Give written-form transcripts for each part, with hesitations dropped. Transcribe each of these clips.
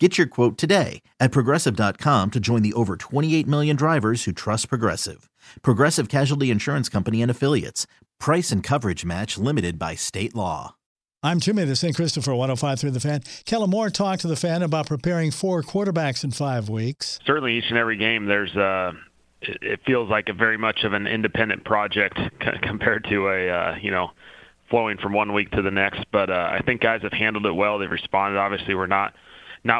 Get your quote today at Progressive.com to join the over 28 million drivers who trust Progressive. Progressive Casualty Insurance Company and Affiliates. Price and coverage match limited by state law. I'm Jimmy, the St. Christopher 105 through the Fan. Kellen Moore talked to the Fan about preparing 4 quarterbacks in 5 weeks. Certainly each and every game there's it feels like a very much of an independent project compared to a, flowing from one week to the next. But I think guys have handled it well. They've responded. Obviously, we're not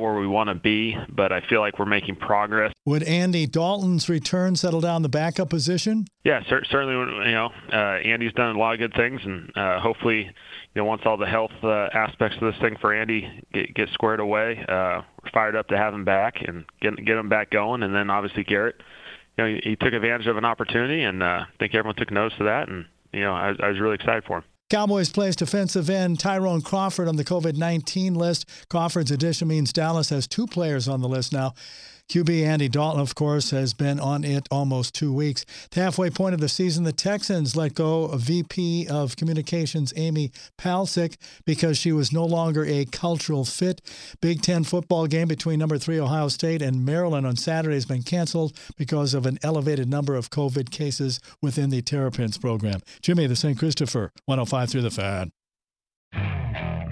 where we want to be, but I feel like we're making progress. Would Andy Dalton's return settle down the backup position? Yeah, certainly. Andy's done a lot of good things, and hopefully, once all the health aspects of this thing for Andy get squared away, we're fired up to have him back and get him back going. And then obviously Garrett, he took advantage of an opportunity, and I think everyone took notice of that. And I was really excited for him. Cowboys place defensive end Tyrone Crawford on the COVID-19 list. Crawford's addition means Dallas has 2 players on the list now. QB Andy Dalton, of course, has been on it almost 2 weeks. The halfway point of the season, the Texans let go of VP of Communications Amy Palsik because she was no longer a cultural fit. Big Ten football game between number 3 Ohio State and Maryland on Saturday has been canceled because of an elevated number of COVID cases within the Terrapins program. Jimmy, the St. Christopher, 105. Through the Fan.